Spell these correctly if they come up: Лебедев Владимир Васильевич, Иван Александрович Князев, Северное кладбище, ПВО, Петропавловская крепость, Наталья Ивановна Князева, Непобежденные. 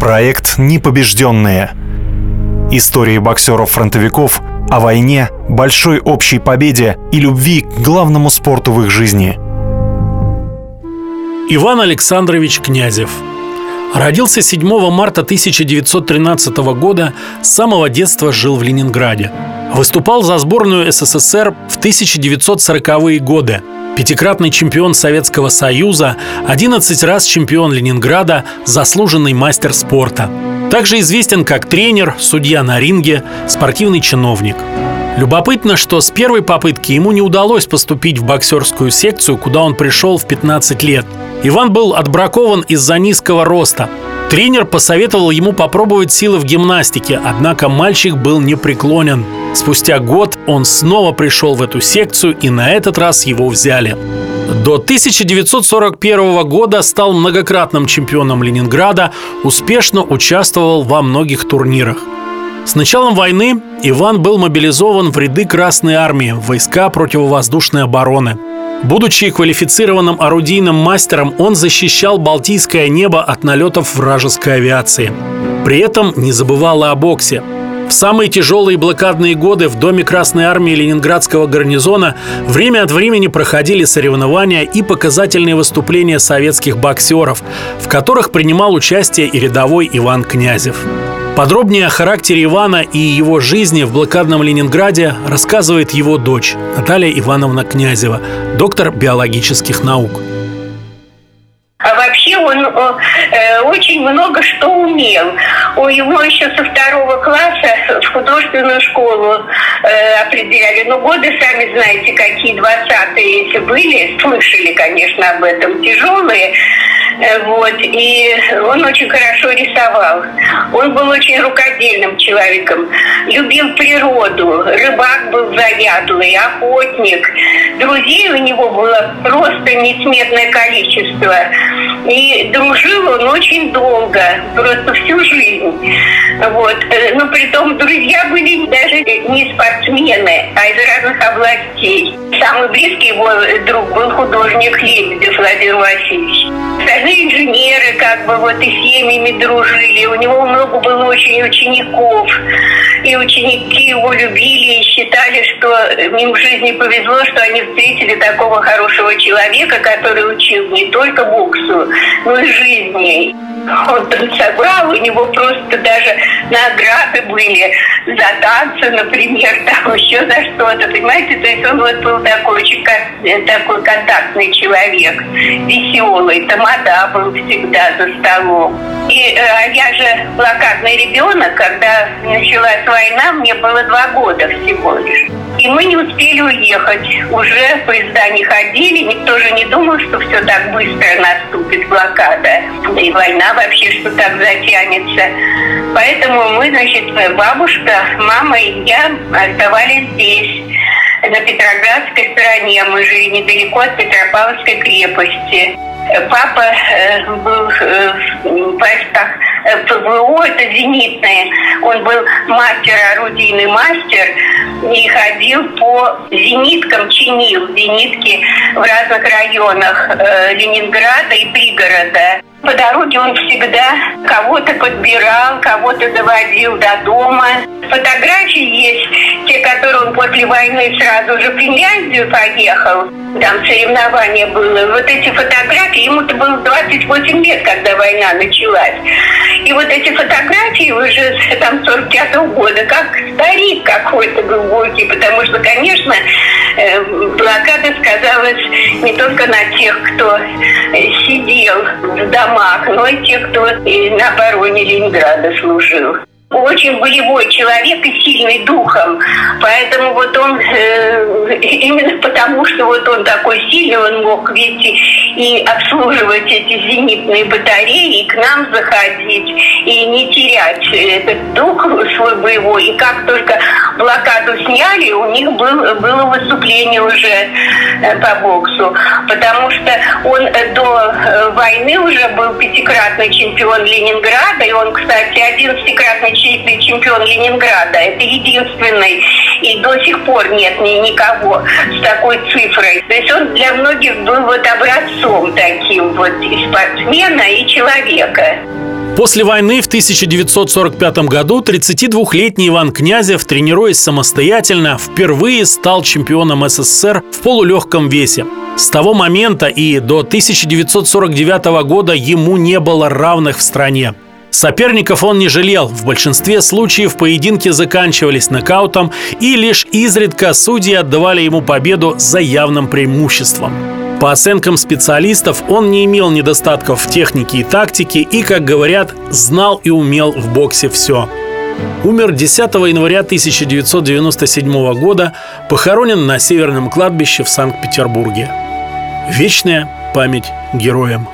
Проект «Непобежденные». Истории боксеров-фронтовиков о войне, большой общей победе и любви к главному спорту в их жизни. Иван Александрович Князев. Родился 7 марта 1913 года, с самого детства жил в Ленинграде. Выступал за сборную СССР в 1940-е годы. Пятикратный чемпион Советского Союза, 11 раз чемпион Ленинграда, заслуженный мастер спорта. Также известен как тренер, судья на ринге, спортивный чиновник. Любопытно, что с первой попытки ему не удалось поступить в боксерскую секцию, куда он пришел в 15 лет. Иван был отбракован из-за низкого роста. Тренер посоветовал ему попробовать силы в гимнастике, однако мальчик был непреклонен. Спустя год он снова пришел в эту секцию, и на этот раз его взяли. До 1941 года стал многократным чемпионом Ленинграда, успешно участвовал во многих турнирах. С началом войны Иван был мобилизован в ряды Красной Армии, в войска противовоздушной обороны. Будучи квалифицированным орудийным мастером, он защищал Балтийское небо от налетов вражеской авиации. При этом не забывал и о боксе. В самые тяжелые блокадные годы в Доме Красной Армии Ленинградского гарнизона время от времени проходили соревнования и показательные выступления советских боксеров, в которых принимал участие и рядовой Иван Князев. Подробнее о характере Ивана и его жизни в блокадном Ленинграде рассказывает его дочь Наталья Ивановна Князева, доктор биологических наук. А вообще он очень много что умел. Его еще со 2 класса в художественную школу определяли. Но годы, сами знаете, какие 20-е эти были, слышали, конечно, об этом, тяжелые. Вот, и он очень хорошо рисовал. Он был очень рукодельным человеком, любил природу, рыбак был заядлый, охотник. Друзей у него было просто несметное количество. И дружил он очень долго, просто всю жизнь. Вот. Но притом друзья были даже не спортсмены, а из разных областей. Самый близкий его друг был художник Лебедев Владимир Васильевич. Остальные инженеры как бы вот и семьями дружили. У него много было очень учеников. И ученики его любили и считали, что им в жизни повезло, что они встретили такого хорошего человека, который учил не только боксу, но и жизни. Он танцевал, у него просто даже награды были за танцы, например, там еще за что-то, понимаете? То есть он вот был такой очень такой контактный человек, веселый, тамада был всегда за столом. И я же блокадный ребенок, когда началась война, мне было 2 года всего лишь. И мы не успели уехать, уже поезда не ходили, никто же не думал, что все так быстро наступит блокада, да и война вообще, что так затянется. Поэтому мы, значит, моя бабушка, мама и я оставались здесь, на Петроградской стороне, мы жили недалеко от Петропавловской крепости. Папа был в войсках ПВО, это зенитные. Он был мастер, орудийный мастер, и ходил по зениткам, чинил зенитки в разных районах Ленинграда и пригорода. По дороге он всегда кого-то подбирал, кого-то доводил до дома. Фотографии есть, те, которые он после войны сразу же в Финляндию поехал. Там соревнование было. Вот эти фотографии, ему-то было 28 лет, когда война началась. И вот эти фотографии уже там 45-го года, как старик какой-то глубокий, потому что, конечно, блокада сказалась не только на тех, кто сидел в домах, но и тех, кто на обороне Ленинграда служил. Очень волевой человек и сильный духом, поэтому вот он, именно потому, что вот он такой сильный, он мог ведь и обслуживать эти зенитные батареи, и к нам заходить, и не терять этот дух свой боевой. И как только блокаду сняли, у них было выступление уже по боксу, потому что он до войны уже был 5-кратный чемпион Ленинграда, и он, кстати, 11-кратный чемпион Ленинграда. Это единственный, и до сих пор нет никого с такой цифрой. То есть он для многих был вот образцом таким вот и спортсмена, и человека. После войны в 1945 году 32-летний Иван Князев, тренируясь самостоятельно, впервые стал чемпионом СССР в полулегком весе. С того момента и до 1949 года ему не было равных в стране. Соперников он не жалел, в большинстве случаев поединки заканчивались нокаутом, и лишь изредка судьи отдавали ему победу за явным преимуществом. По оценкам специалистов, он не имел недостатков в технике и тактике и, как говорят, знал и умел в боксе все. Умер 10 января 1997 года, похоронен на Северном кладбище в Санкт-Петербурге. Вечная память героям.